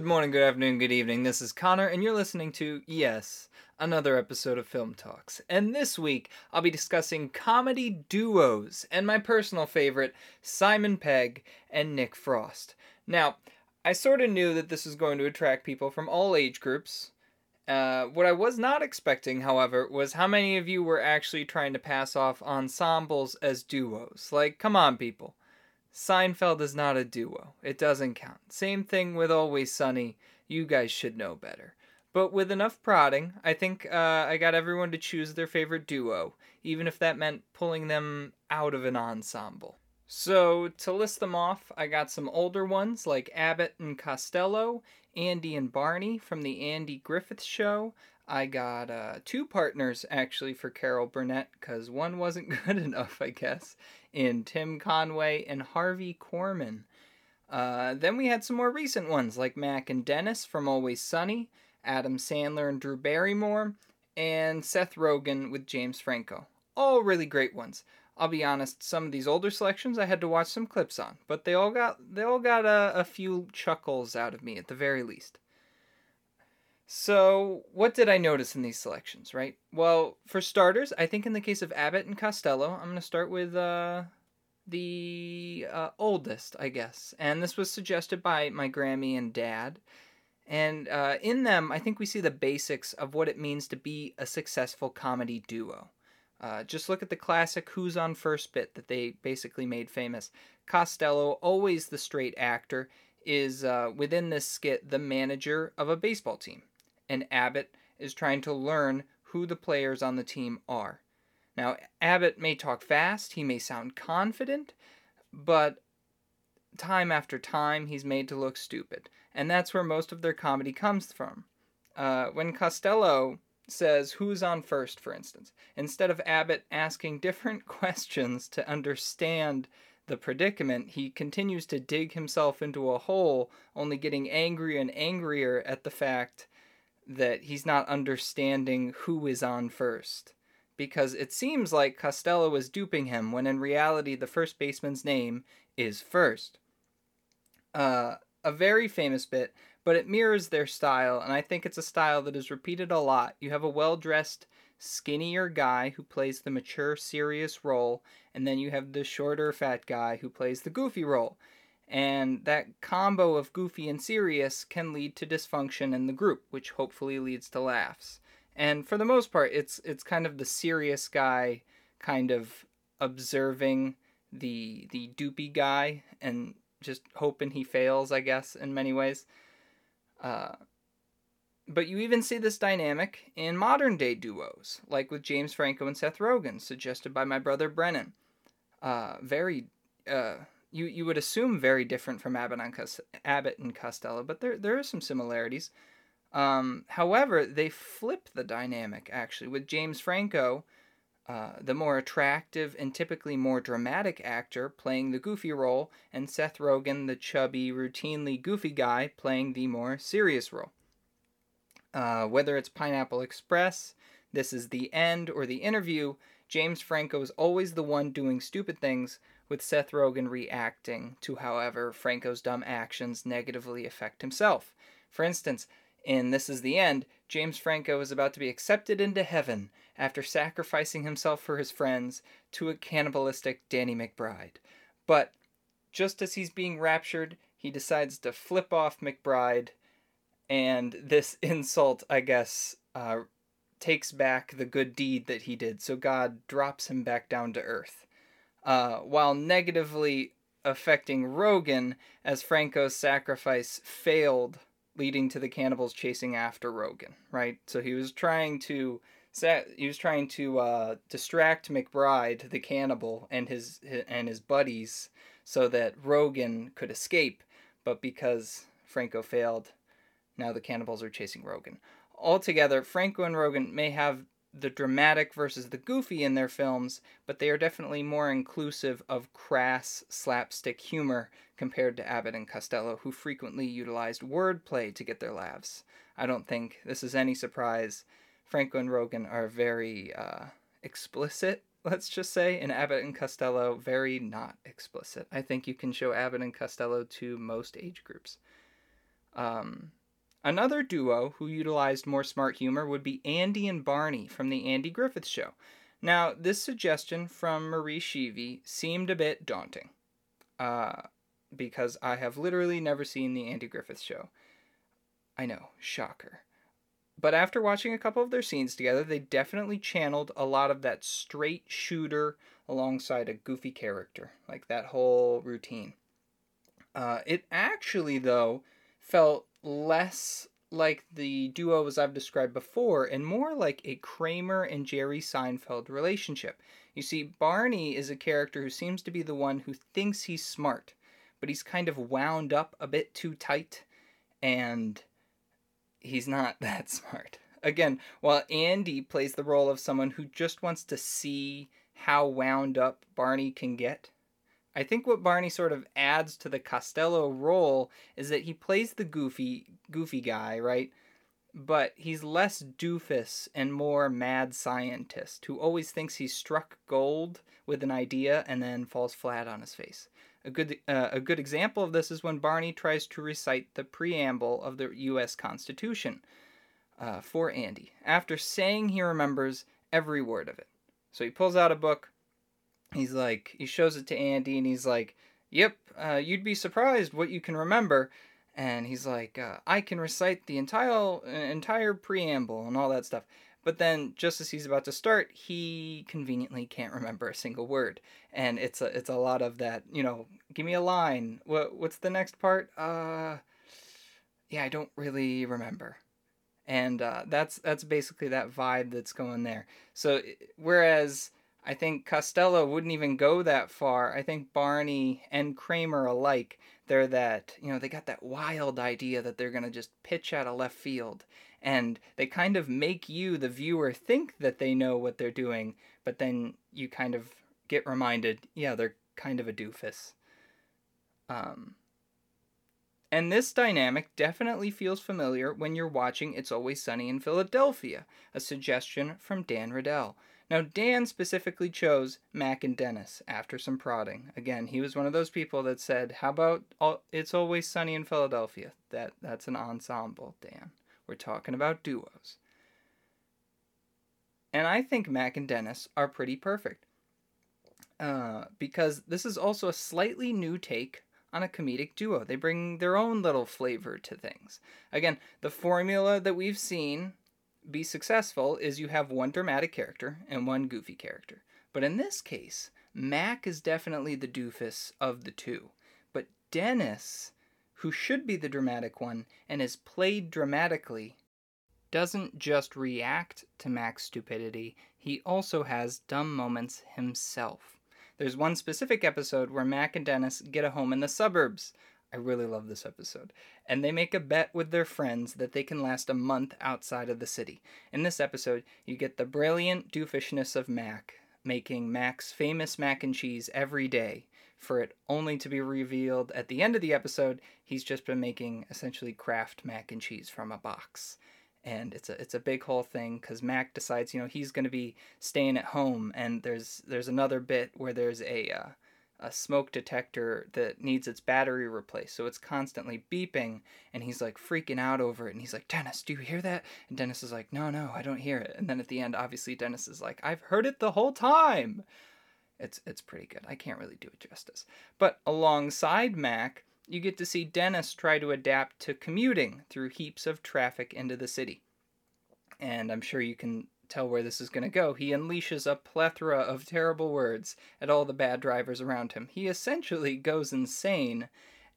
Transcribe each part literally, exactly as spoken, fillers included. Good morning, good afternoon, good evening. This is Connor, and you're listening to, yes, another episode of Film Talks. And this week, I'll be discussing comedy duos, and my personal favorite, Simon Pegg and Nick Frost. Now, I sort of knew that this was going to attract people from all age groups. Uh, what I was not expecting, however, was how many of you were actually trying to pass off ensembles as duos. Like, come on, people. Seinfeld is not a duo. It doesn't count. Same thing with Always Sunny. You guys should know better. But with enough prodding, I think uh, I got everyone to choose their favorite duo, even if that meant pulling them out of an ensemble. So, to list them off, I got some older ones like Abbott and Costello, Andy and Barney from The Andy Griffith Show. I got uh, two partners, actually, for Carol Burnett, because one wasn't good enough, I guess, in Tim Conway and Harvey Korman. Uh, then we had some more recent ones, like Mac and Dennis from Always Sunny, Adam Sandler and Drew Barrymore, and Seth Rogen with James Franco. All really great ones. I'll be honest, some of these older selections I had to watch some clips on, but they all got they all got a, a few chuckles out of me, at the very least. So, what did I notice in these selections, right? Well, for starters, I think in the case of Abbott and Costello, I'm going to start with uh, the uh, oldest, I guess. And this was suggested by my Grammy and dad. And uh, in them, I think we see the basics of what it means to be a successful comedy duo. Uh, just look at the classic Who's on First bit that they basically made famous. Costello, always the straight actor, is uh, within this skit the manager of a baseball team. And Abbott is trying to learn who the players on the team are. Now, Abbott may talk fast, he may sound confident, but time after time he's made to look stupid. And that's where most of their comedy comes from. Uh, when Costello says, who's on first, for instance, instead of Abbott asking different questions to understand the predicament, he continues to dig himself into a hole, only getting angrier and angrier at the fact that he's not understanding who is on first, because it seems like Costello is duping him when in reality the first baseman's name is First. Uh, a very famous bit, but it mirrors their style, and I think it's a style that is repeated a lot. You have a well-dressed, skinnier guy who plays the mature, serious role, and then you have the shorter, fat guy who plays the goofy role. And that combo of goofy and serious can lead to dysfunction in the group, which hopefully leads to laughs. And for the most part, it's it's kind of the serious guy kind of observing the the doopy guy and just hoping he fails, I guess, in many ways. Uh, but you even see this dynamic in modern-day duos, like with James Franco and Seth Rogen, suggested by my brother Brennan. Uh, very... Uh, You you would assume very different from Abbott and, Cost- Abbott and Costello, but there there are some similarities. Um, however, they flip the dynamic, actually. With James Franco, uh, the more attractive and typically more dramatic actor playing the goofy role, and Seth Rogen, the chubby, routinely goofy guy, playing the more serious role. Uh, whether it's Pineapple Express, This Is the End, or The Interview, James Franco is always the one doing stupid things, with Seth Rogen reacting to however Franco's dumb actions negatively affect himself. For instance, in This Is the End, James Franco is about to be accepted into heaven after sacrificing himself for his friends to a cannibalistic Danny McBride. But just as he's being raptured, he decides to flip off McBride, and this insult, I guess, uh, takes back the good deed that he did, so God drops him back down to earth. Uh, while negatively affecting Rogan, as Franco's sacrifice failed, leading to the cannibals chasing after Rogan, right? So he was trying to he was trying to uh, distract McBride, the cannibal, and his, his and his buddies, so that Rogan could escape. But because Franco failed, now the cannibals are chasing Rogan. Altogether, Franco and Rogan may have the dramatic versus the goofy in their films, but they are definitely more inclusive of crass slapstick humor compared to Abbott and Costello, who frequently utilized wordplay to get their laughs. I don't think this is any surprise. Franco and Rogan are very uh, explicit, let's just say, and Abbott and Costello very not explicit. I think you can show Abbott and Costello to most age groups. Um, another duo who utilized more smart humor would be Andy and Barney from The Andy Griffith Show. Now, this suggestion from Marie Sheavy seemed a bit daunting, uh, because I have literally never seen The Andy Griffith Show. I know, shocker. But after watching a couple of their scenes together, they definitely channeled a lot of that straight shooter alongside a goofy character, like that whole routine. Uh, it actually, though, felt less like the duo as I've described before, and more like a Kramer and Jerry Seinfeld relationship. You see, Barney is a character who seems to be the one who thinks he's smart, but he's kind of wound up a bit too tight, and he's not that smart. Again, while Andy plays the role of someone who just wants to see how wound up Barney can get. I think what Barney sort of adds to the Costello role is that he plays the goofy goofy guy, right? But he's less doofus and more mad scientist, who always thinks he's struck gold with an idea and then falls flat on his face. A good uh, a good example of this is when Barney tries to recite the preamble of the U S Constitution uh, for Andy, after saying he remembers every word of it. So he pulls out a book. He's like, he shows it to Andy, and he's like, yep, uh, you'd be surprised what you can remember. And he's like, uh, I can recite the entire entire preamble and all that stuff. But then, just as he's about to start, he conveniently can't remember a single word. And it's a it's a lot of that, you know, give me a line. What what's the next part? Uh, yeah, I don't really remember. And uh, that's that's basically that vibe that's going there. So, whereas I think Costello wouldn't even go that far. I think Barney and Kramer alike, they're that, you know, they got that wild idea that they're going to just pitch out of left field. And they kind of make you, the viewer, think that they know what they're doing, but then you kind of get reminded, yeah, they're kind of a doofus. Um, and this dynamic definitely feels familiar when you're watching It's Always Sunny in Philadelphia, a suggestion from Dan Riddell. Now, Dan specifically chose Mac and Dennis after some prodding. Again, he was one of those people that said, how about It's Always Sunny in Philadelphia? That That's an ensemble, Dan. We're talking about duos. And I think Mac and Dennis are pretty perfect. Uh, because this is also a slightly new take on a comedic duo. They bring their own little flavor to things. Again, the formula that we've seen be successful is you have one dramatic character and one goofy character. But in this case, Mac is definitely the doofus of the two. But Dennis, who should be the dramatic one and is played dramatically, doesn't just react to Mac's stupidity, he also has dumb moments himself. There's one specific episode where Mac and Dennis get a home in the suburbs. I really love this episode. And they make a bet with their friends that they can last a month outside of the city. In this episode, you get the brilliant doofishness of Mac, making Mac's famous mac and cheese every day, for it only to be revealed at the end of the episode, he's just been making essentially craft mac and cheese from a box. And it's a it's a big whole thing, because Mac decides, you know, he's going to be staying at home, and there's there's another bit where there's a... Uh, a smoke detector that needs its battery replaced, so it's constantly beeping, and he's like freaking out over it, and he's like, Dennis, do you hear that? And Dennis is like, no, no, I don't hear it. And then at the end, obviously, Dennis is like, I've heard it the whole time. It's it's pretty good. I can't really do it justice. But alongside Mac, you get to see Dennis try to adapt to commuting through heaps of traffic into the city. And I'm sure you can tell where this is going to go. He unleashes a plethora of terrible words at all the bad drivers around him. He essentially goes insane,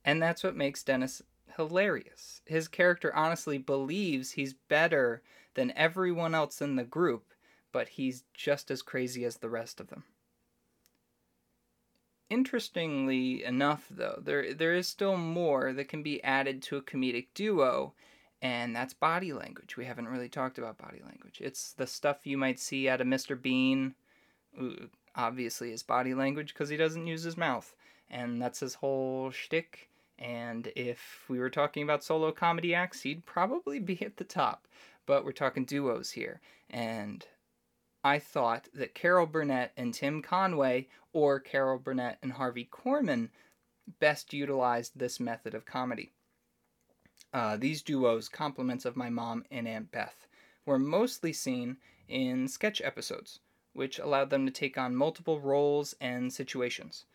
and that's what makes Dennis hilarious. His character honestly believes he's better than everyone else in the group, but he's just as crazy as the rest of them. Interestingly enough, though, there there is still more that can be added to a comedic duo, and that's body language. We haven't really talked about body language. It's the stuff you might see out of Mister Bean. Ooh, obviously is body language, because he doesn't use his mouth. And that's his whole shtick. And if we were talking about solo comedy acts, he'd probably be at the top. But we're talking duos here. And I thought that Carol Burnett and Tim Conway, or Carol Burnett and Harvey Korman, best utilized this method of comedy. Uh, these duos, Compliments of My Mom and Aunt Beth, were mostly seen in sketch episodes, which allowed them to take on multiple roles and situations.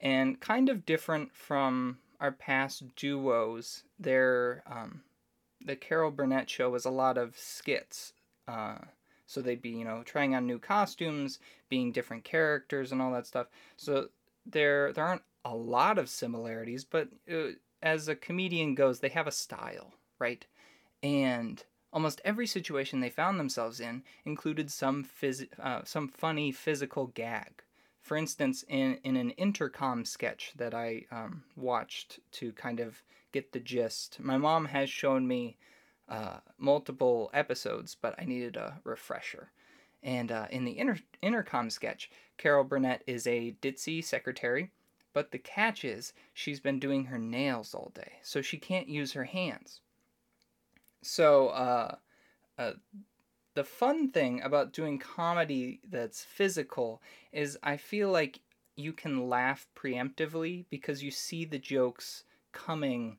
And kind of different from our past duos, their, um, the Carol Burnett show was a lot of skits. Uh, so they'd be, you know, trying on new costumes, being different characters and all that stuff. So there there aren't a lot of similarities, but it, as a comedian goes, they have a style, right? And almost every situation they found themselves in included some phys- uh, some funny physical gag. For instance, in, in an intercom sketch that I um, watched to kind of get the gist, my mom has shown me uh, multiple episodes, but I needed a refresher. And uh, in the inter- intercom sketch, Carol Burnett is a ditzy secretary, but the catch is she's been doing her nails all day, so she can't use her hands. So uh, uh, the fun thing about doing comedy that's physical is I feel like you can laugh preemptively because you see the jokes coming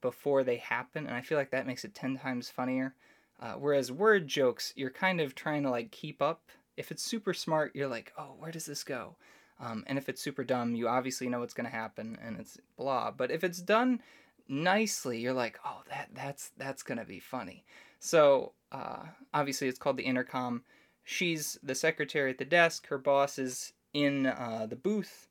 before they happen, and I feel like that makes it ten times funnier. Uh, whereas word jokes, you're kind of trying to like keep up. If it's super smart, you're like, oh, where does this go? Um, and if it's super dumb, you obviously know what's going to happen, and it's blah. But if it's done nicely, you're like, oh, that that's that's going to be funny. So, uh, obviously, it's called The Intercom. She's the secretary at the desk. Her boss is in uh, the booth,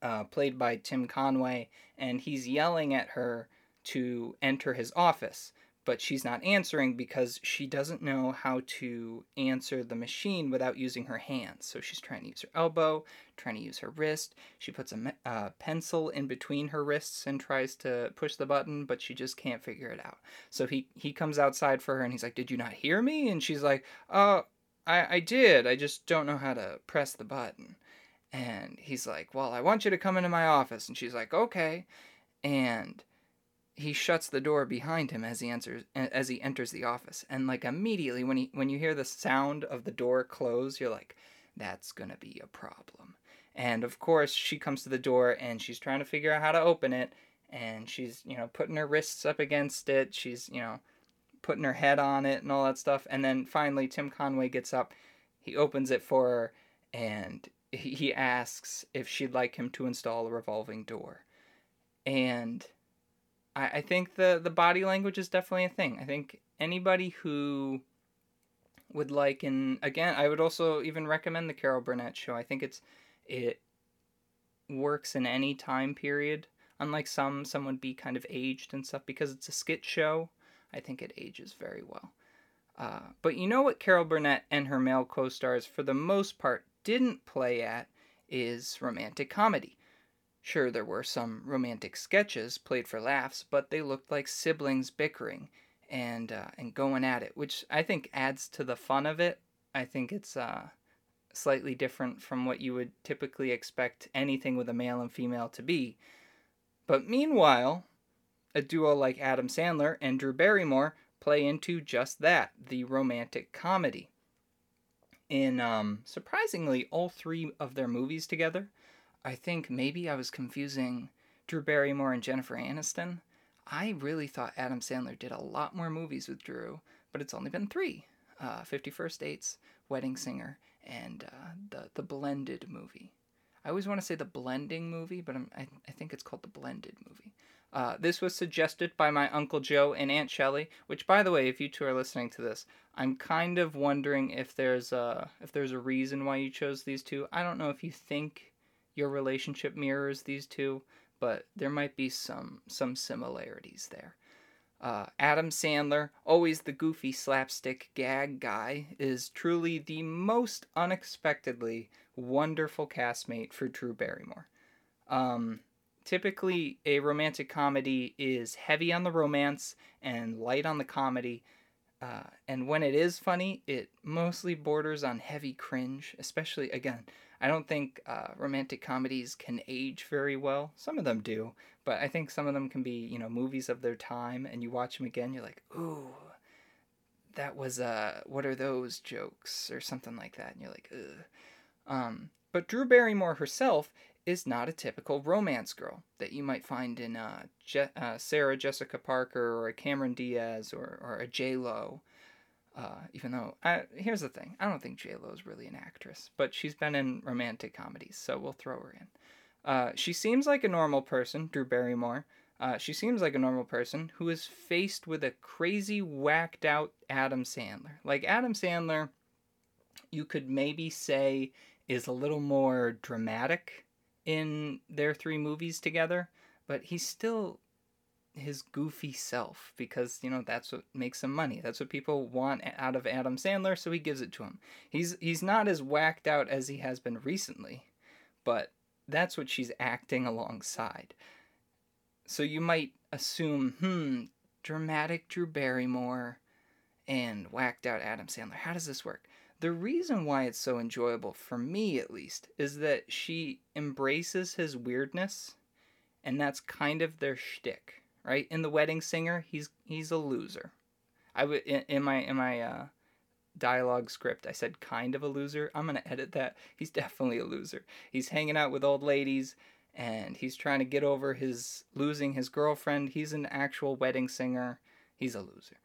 uh, played by Tim Conway, and he's yelling at her to enter his office. But she's not answering because she doesn't know how to answer the machine without using her hands. So she's trying to use her elbow, trying to use her wrist. She puts a uh, pencil in between her wrists and tries to push the button, but she just can't figure it out. So he, he comes outside for her and he's like, did you not hear me? And she's like, oh, I, I did. I just don't know how to press the button. And he's like, well, I want you to come into my office. And she's like, okay. And he shuts the door behind him as he enters as he enters the office, and like immediately when he when you hear the sound of the door close, you're like, that's gonna be a problem. And of course, she comes to the door and she's trying to figure out how to open it, and she's, you know, putting her wrists up against it, she's, you know, putting her head on it and all that stuff. And then finally Tim Conway gets up, he opens it for her, and he asks if she'd like him to install a revolving door. And I think the, the body language is definitely a thing. I think anybody who would like, and again, I would also even recommend the Carol Burnett show. I think it's it works in any time period. Unlike some, some would be kind of aged and stuff, because it's a skit show, I think it ages very well. Uh, but you know what Carol Burnett and her male co-stars, for the most part, didn't play at is romantic comedy. Sure, there were some romantic sketches played for laughs, but they looked like siblings bickering and uh, and going at it, which I think adds to the fun of it. I think it's uh, slightly different from what you would typically expect anything with a male and female to be. But meanwhile, a duo like Adam Sandler and Drew Barrymore play into just that, the romantic comedy. In, um, surprisingly, all three of their movies together. I think maybe I was confusing Drew Barrymore and Jennifer Aniston. I really thought Adam Sandler did a lot more movies with Drew, but it's only been three. Uh, fifty First Dates, Wedding Singer, and uh, the, the Blended movie. I always want to say the Blending movie, but I'm, I, I think it's called the Blended movie. Uh, this was suggested by my Uncle Joe and Aunt Shelley, which, by the way, if you two are listening to this, I'm kind of wondering if there's a, if there's a reason why you chose these two. I don't know if you think your relationship mirrors these two, but there might be some some similarities there. Uh, Adam Sandler, always the goofy slapstick gag guy, is truly the most unexpectedly wonderful castmate for Drew Barrymore. Um, typically, a romantic comedy is heavy on the romance and light on the comedy. Uh, and when it is funny, it mostly borders on heavy cringe, especially, again, I don't think uh, romantic comedies can age very well. Some of them do, but I think some of them can be, you know, movies of their time, and you watch them again, you're like, ooh, that was, uh, what are those jokes, or something like that, and you're like, ugh. Um, but Drew Barrymore herself is not a typical romance girl that you might find in uh, Je- uh, Sarah Jessica Parker or a Cameron Diaz or, or a J-Lo. Uh, even though, I, here's the thing, I don't think J-Lo is really an actress, but she's been in romantic comedies, so we'll throw her in. Uh, she seems like a normal person, Drew Barrymore. Uh, she seems like a normal person who is faced with a crazy, whacked-out Adam Sandler. Like, Adam Sandler, you could maybe say, is a little more dramatic in their three movies together, but he's still his goofy self because, you know, that's what makes him money. That's what people want out of Adam Sandler, so he gives it to him. He's he's not as whacked out as he has been recently, but that's what she's acting alongside. So you might assume, hmm, dramatic Drew Barrymore and whacked out Adam Sandler. How does this work? The reason why it's so enjoyable, for me at least, is that she embraces his weirdness, and that's kind of their shtick, right? In The Wedding Singer, he's he's a loser. I would in, in my in my uh, dialogue script, I said kind of a loser. I'm gonna edit that. He's definitely a loser. He's hanging out with old ladies, and he's trying to get over his losing his girlfriend. He's an actual wedding singer. He's a loser,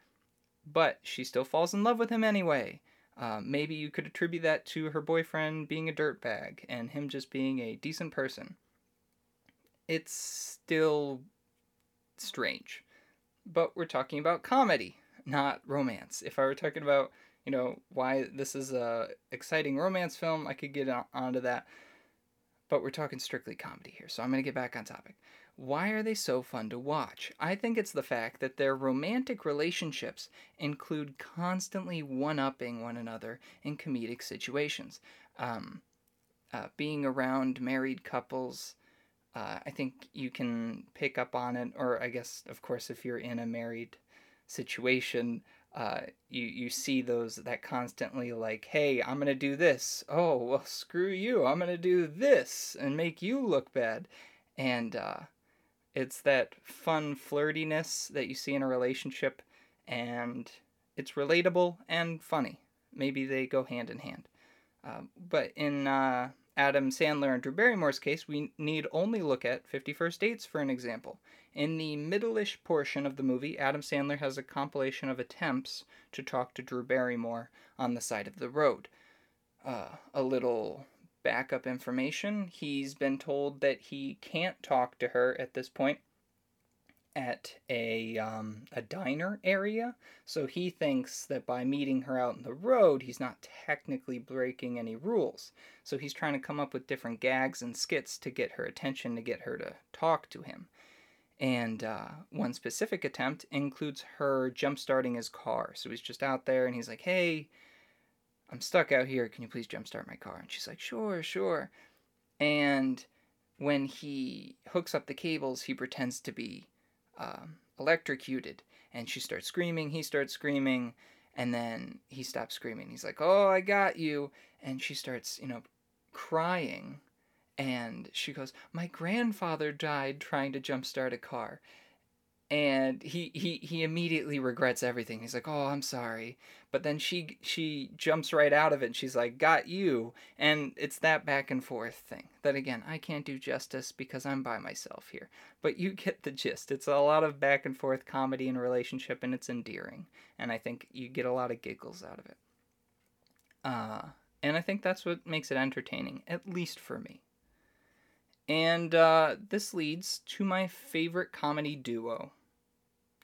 but she still falls in love with him anyway. Uh, maybe you could attribute that to her boyfriend being a dirtbag and him just being a decent person. It's still strange. But we're talking about comedy, not romance. If I were talking about, you know, why this is a exciting romance film, I could get on- onto that. But we're talking strictly comedy here, so I'm going to get back on topic. Why are they so fun to watch? I think it's the fact that their romantic relationships include constantly one-upping one another in comedic situations. Um, uh, being around married couples, uh, I think you can pick up on it, or I guess, of course, if you're in a married situation, uh, you, you see those that constantly like, hey, I'm going to do this. Oh, well, screw you. I'm going to do this and make you look bad. And, uh, it's that fun flirtiness that you see in a relationship, and it's relatable and funny. Maybe they go hand in hand. Uh, but in uh, Adam Sandler and Drew Barrymore's case, we need only look at fifty First Dates for an example. In the middle-ish portion of the movie, Adam Sandler has a compilation of attempts to talk to Drew Barrymore on the side of the road. Uh, a little backup information. He's been told that he can't talk to her at this point at a um, a diner area, so he thinks that by meeting her out on the road, he's not technically breaking any rules. So he's trying to come up with different gags and skits to get her attention, to get her to talk to him. And uh, one specific attempt includes her jump-starting his car. So he's just out there and he's like, hey, I'm stuck out here, can you please jumpstart my car? And she's like, sure, sure. And when he hooks up the cables, he pretends to be um, electrocuted. And she starts screaming, he starts screaming, and then he stops screaming. He's like, oh, I got you. And she starts, you know, crying. And she goes, my grandfather died trying to jumpstart a car. And he, he, he immediately regrets everything. He's like, oh, I'm sorry. But then she she jumps right out of it, and she's like, got you. And it's that back and forth thing that, again, I can't do justice because I'm by myself here. But you get the gist. It's a lot of back and forth comedy and relationship, and it's endearing. And I think you get a lot of giggles out of it. Uh, and I think that's what makes it entertaining, at least for me. And uh, this leads to my favorite comedy duo.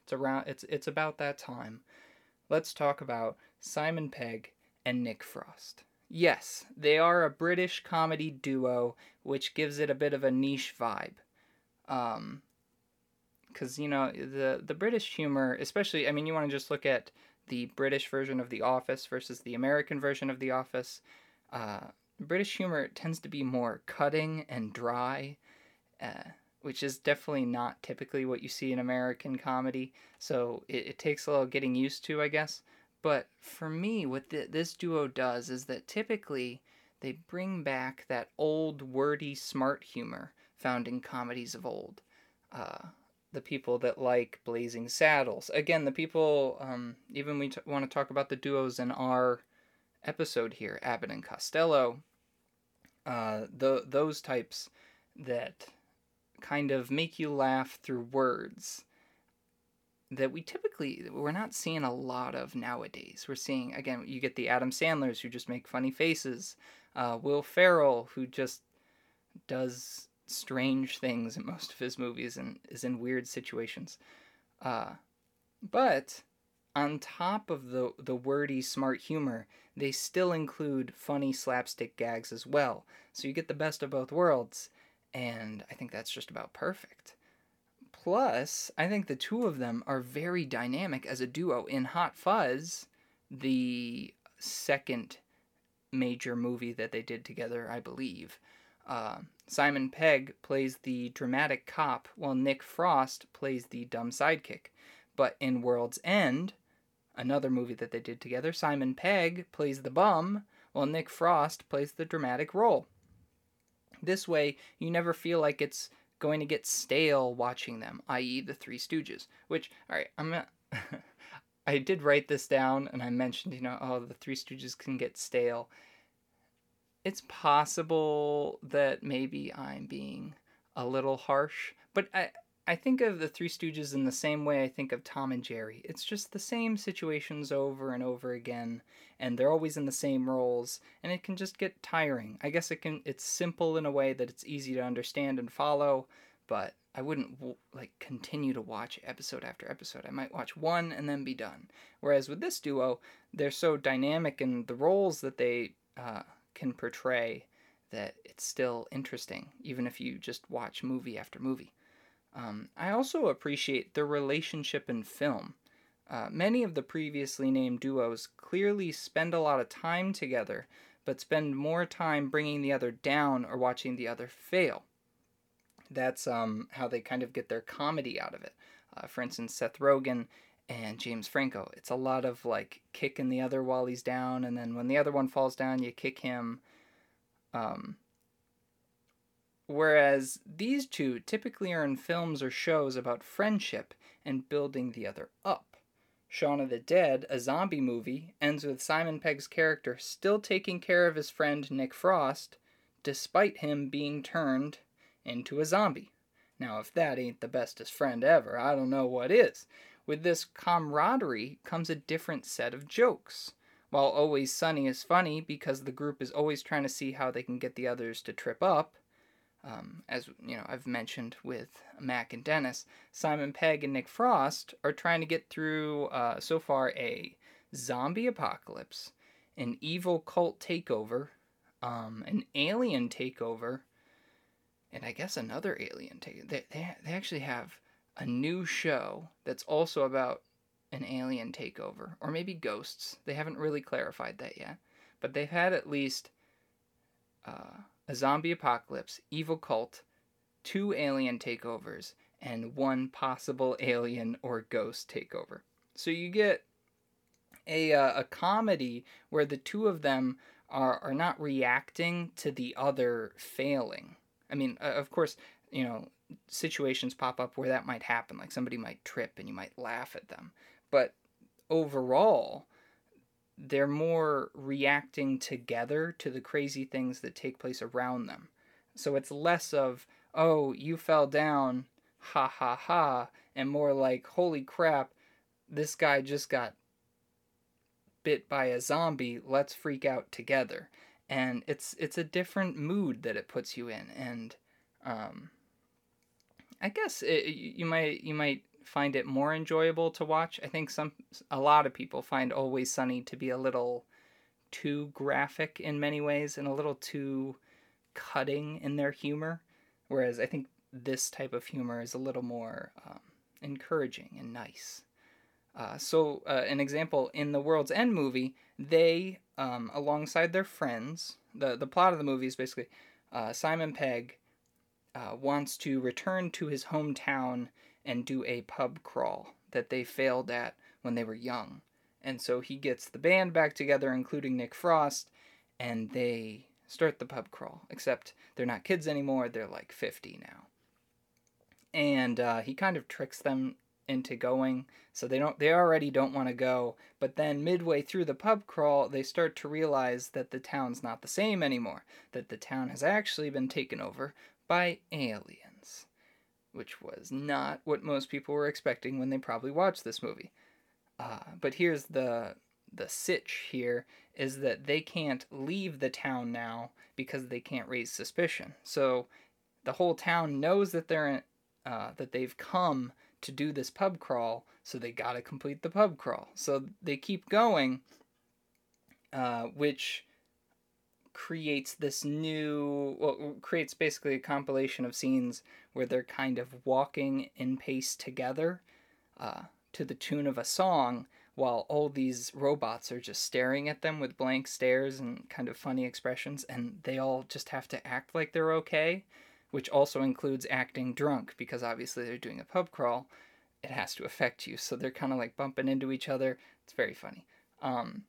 It's around. It's it's about that time. Let's talk about Simon Pegg and Nick Frost. Yes, they are a British comedy duo, which gives it a bit of a niche vibe. Um, because you know the the British humor, especially. I mean, you want to just look at the British version of The Office versus the American version of The Office. Uh. British humor tends to be more cutting and dry, uh, which is definitely not typically what you see in American comedy, so it, it takes a little getting used to, I guess. But for me, what the, this duo does is that typically they bring back that old, wordy, smart humor found in comedies of old. Uh, the people that like Blazing Saddles. Again, the people, um, even we t- want to talk about the duos in our episode here, Abbott and Costello. Uh, the, those types that kind of make you laugh through words that we typically, we're not seeing a lot of nowadays. We're seeing, again, you get the Adam Sandlers who just make funny faces, uh, Will Ferrell who just does strange things in most of his movies and is in weird situations. Uh, but on top of the the wordy, smart humor, they still include funny slapstick gags as well. So you get the best of both worlds, and I think that's just about perfect. Plus, I think the two of them are very dynamic as a duo. In Hot Fuzz, the second major movie that they did together, I believe, uh, Simon Pegg plays the dramatic cop, while Nick Frost plays the dumb sidekick. But in World's End, another movie that they did together, Simon Pegg plays the bum, while Nick Frost plays the dramatic role. This way, you never feel like it's going to get stale watching them, that is the Three Stooges. Which, alright, I'm not... I did write this down, and I mentioned, you know, oh, the Three Stooges can get stale. It's possible that maybe I'm being a little harsh, but I... I think of the Three Stooges in the same way I think of Tom and Jerry. It's just the same situations over and over again, and they're always in the same roles, and it can just get tiring. I guess it can. It's simple in a way that it's easy to understand and follow, but I wouldn't like continue to watch episode after episode. I might watch one and then be done. Whereas with this duo, they're so dynamic in the roles that they uh, can portray that it's still interesting, even if you just watch movie after movie. Um, I also appreciate their relationship in film. Uh, many of the previously named duos clearly spend a lot of time together, but spend more time bringing the other down or watching the other fail. That's um, how they kind of get their comedy out of it. Uh, for instance, Seth Rogen and James Franco. It's a lot of like kicking the other while he's down, and then when the other one falls down, you kick him. Um... Whereas these two typically are in films or shows about friendship and building the other up. Shaun of the Dead, a zombie movie, ends with Simon Pegg's character still taking care of his friend Nick Frost, despite him being turned into a zombie. Now, if that ain't the bestest friend ever, I don't know what is. With this camaraderie comes a different set of jokes. While Always Sunny is funny because the group is always trying to see how they can get the others to trip up, Um, as you know, I've mentioned with Mac and Dennis, Simon Pegg and Nick Frost are trying to get through, uh, so far, a zombie apocalypse, an evil cult takeover, um, an alien takeover, and I guess another alien takeover. They, they, they actually have a new show that's also about an alien takeover, or maybe ghosts. They haven't really clarified that yet, but they've had at least... Uh, a zombie apocalypse, evil cult, two alien takeovers, and one possible alien or ghost takeover. So you get a uh, a comedy where the two of them are, are not reacting to the other failing. I mean, uh, of course, you know, situations pop up where that might happen. Like somebody might trip and you might laugh at them. But overall... they're more reacting together to the crazy things that take place around them. So it's less of, oh, you fell down, ha ha ha, and more like, holy crap, this guy just got bit by a zombie, let's freak out together. And it's it's a different mood that it puts you in. And um, I guess it, you might you might... find it more enjoyable to watch. I think some a lot of people find Always Sunny to be a little too graphic in many ways and a little too cutting in their humor, whereas I think this type of humor is a little more um, encouraging and nice. Uh, so uh, an example, in the World's End movie, they, um, alongside their friends, the, the plot of the movie is basically uh, Simon Pegg uh, wants to return to his hometown and do a pub crawl that they failed at when they were young. And so he gets the band back together, including Nick Frost, and they start the pub crawl. Except they're not kids anymore, they're like fifty now. And uh, he kind of tricks them into going, so they don't they already don't want to go, but then midway through the pub crawl they start to realize that the town's not the same anymore, that the town has actually been taken over by aliens, which was not what most people were expecting when they probably watched this movie. Uh, but here's the the sitch here, is that they can't leave the town now because they can't raise suspicion. So the whole town knows that they're in, uh, that they've come to do this pub crawl, so they gotta complete the pub crawl. So they keep going, uh, which creates this new, well, creates basically a compilation of scenes where they're kind of walking in pace together, uh, to the tune of a song, while all these robots are just staring at them with blank stares and kind of funny expressions, and they all just have to act like they're okay, which also includes acting drunk, because obviously they're doing a pub crawl. It has to affect you, so they're kind of like bumping into each other. It's very funny. Um,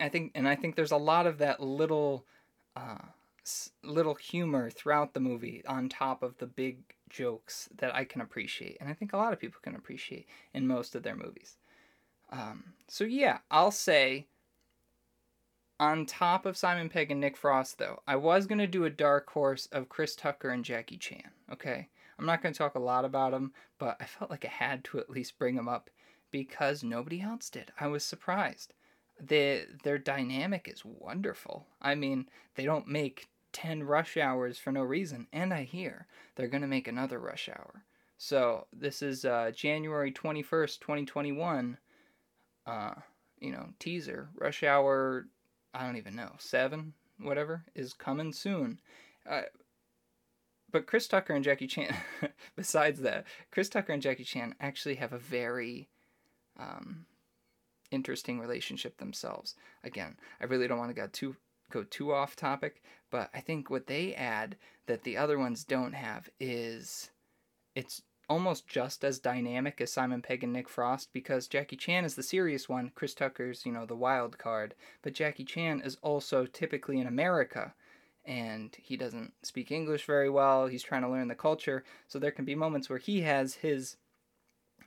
I think, and I think there's a lot of that little, uh, little humor throughout the movie on top of the big jokes that I can appreciate, and I think a lot of people can appreciate in most of their movies. Um, so yeah, I'll say, on top of Simon Pegg and Nick Frost, though, I was going to do a dark horse of Chris Tucker and Jackie Chan, okay? I'm not going to talk a lot about them, but I felt like I had to at least bring them up because nobody else did. I was surprised. They, their dynamic is wonderful. I mean, they don't make ten Rush Hours for no reason, and I hear they're going to make another Rush Hour. So this is uh, January twenty-first, twenty twenty-one, uh, you know, teaser, Rush Hour... I don't even know, seven, whatever, is coming soon. Uh, but Chris Tucker and Jackie Chan, besides that, Chris Tucker and Jackie Chan actually have a very um, interesting relationship themselves. Again, I really don't want to go too, go too off topic, but I think what they add that the other ones don't have is it's almost just as dynamic as Simon Pegg and Nick Frost, because Jackie Chan is the serious one, Chris Tucker's, you know, the wild card, but Jackie Chan is also typically in America, and he doesn't speak English very well, he's trying to learn the culture, so there can be moments where he has his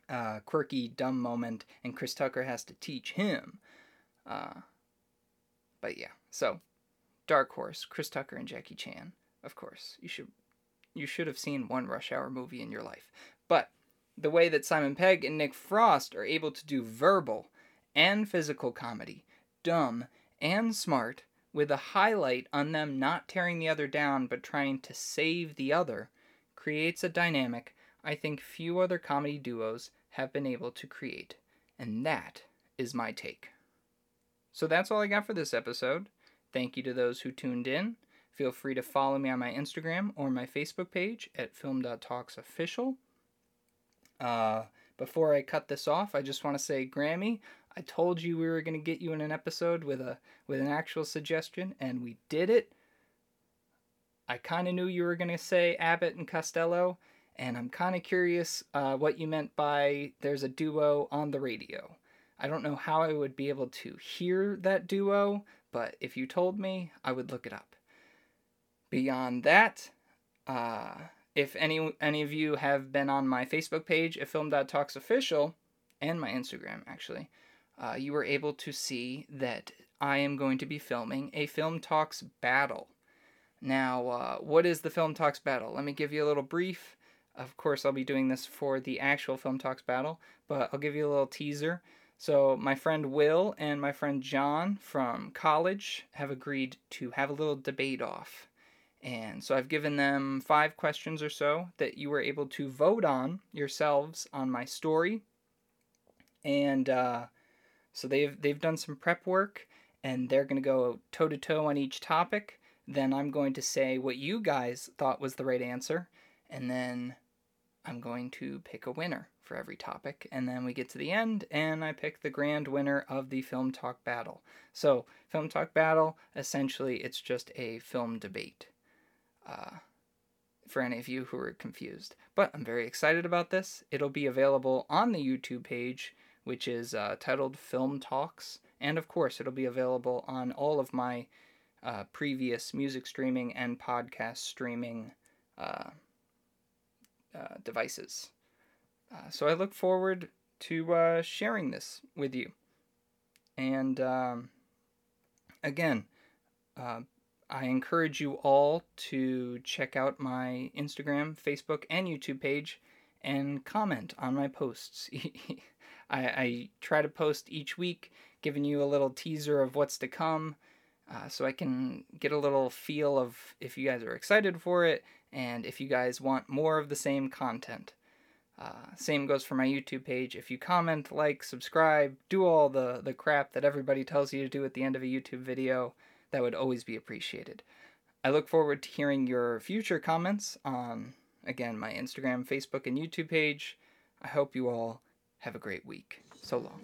uh, quirky, dumb moment, and Chris Tucker has to teach him. Uh, but yeah, so, dark horse, Chris Tucker and Jackie Chan, of course, you should... You should have seen one Rush Hour movie in your life. But the way that Simon Pegg and Nick Frost are able to do verbal and physical comedy, dumb and smart, with a highlight on them not tearing the other down but trying to save the other, creates a dynamic I think few other comedy duos have been able to create. And that is my take. So that's all I got for this episode. Thank you to those who tuned in. Feel free to follow me on my Instagram or my Facebook page at film dot talks official. Uh, before I cut this off, I just want to say, Grammy, I told you we were going to get you in an episode with a with an actual suggestion, and we did it. I kind of knew you were going to say Abbott and Costello, and I'm kind of curious uh, what you meant by there's a duo on the radio. I don't know how I would be able to hear that duo, but if you told me, I would look it up. Beyond that, uh, if any any of you have been on my Facebook page at film dot talks official, and my Instagram actually, uh, you were able to see that I am going to be filming a Film Talks battle. Now, uh, what is the Film Talks battle? Let me give you a little brief. Of course, I'll be doing this for the actual Film Talks battle, but I'll give you a little teaser. So my friend Will and my friend John from college have agreed to have a little debate off. And so I've given them five questions or so that you were able to vote on yourselves on my story. And uh, so they've they've done some prep work, and they're going to go toe-to-toe on each topic. Then I'm going to say what you guys thought was the right answer, and then I'm going to pick a winner for every topic. And then we get to the end, and I pick the grand winner of the Film Talk Battle. So Film Talk Battle, essentially, it's just a film debate. Uh, for any of you who are confused. But I'm very excited about this. It'll be available on the YouTube page, which is uh, titled Film Talks. And of course, it'll be available on all of my uh, previous music streaming and podcast streaming uh, uh, devices. Uh, so I look forward to uh, sharing this with you. And um, again, uh, I encourage you all to check out my Instagram, Facebook, and YouTube page and comment on my posts. I, I try to post each week, giving you a little teaser of what's to come, uh, so I can get a little feel of if you guys are excited for it and if you guys want more of the same content. Uh, same goes for my YouTube page. If you comment, like, subscribe, do all the, the crap that everybody tells you to do at the end of a YouTube video, that would always be appreciated. I look forward to hearing your future comments on, again, my Instagram, Facebook, and YouTube page. I hope you all have a great week. So long.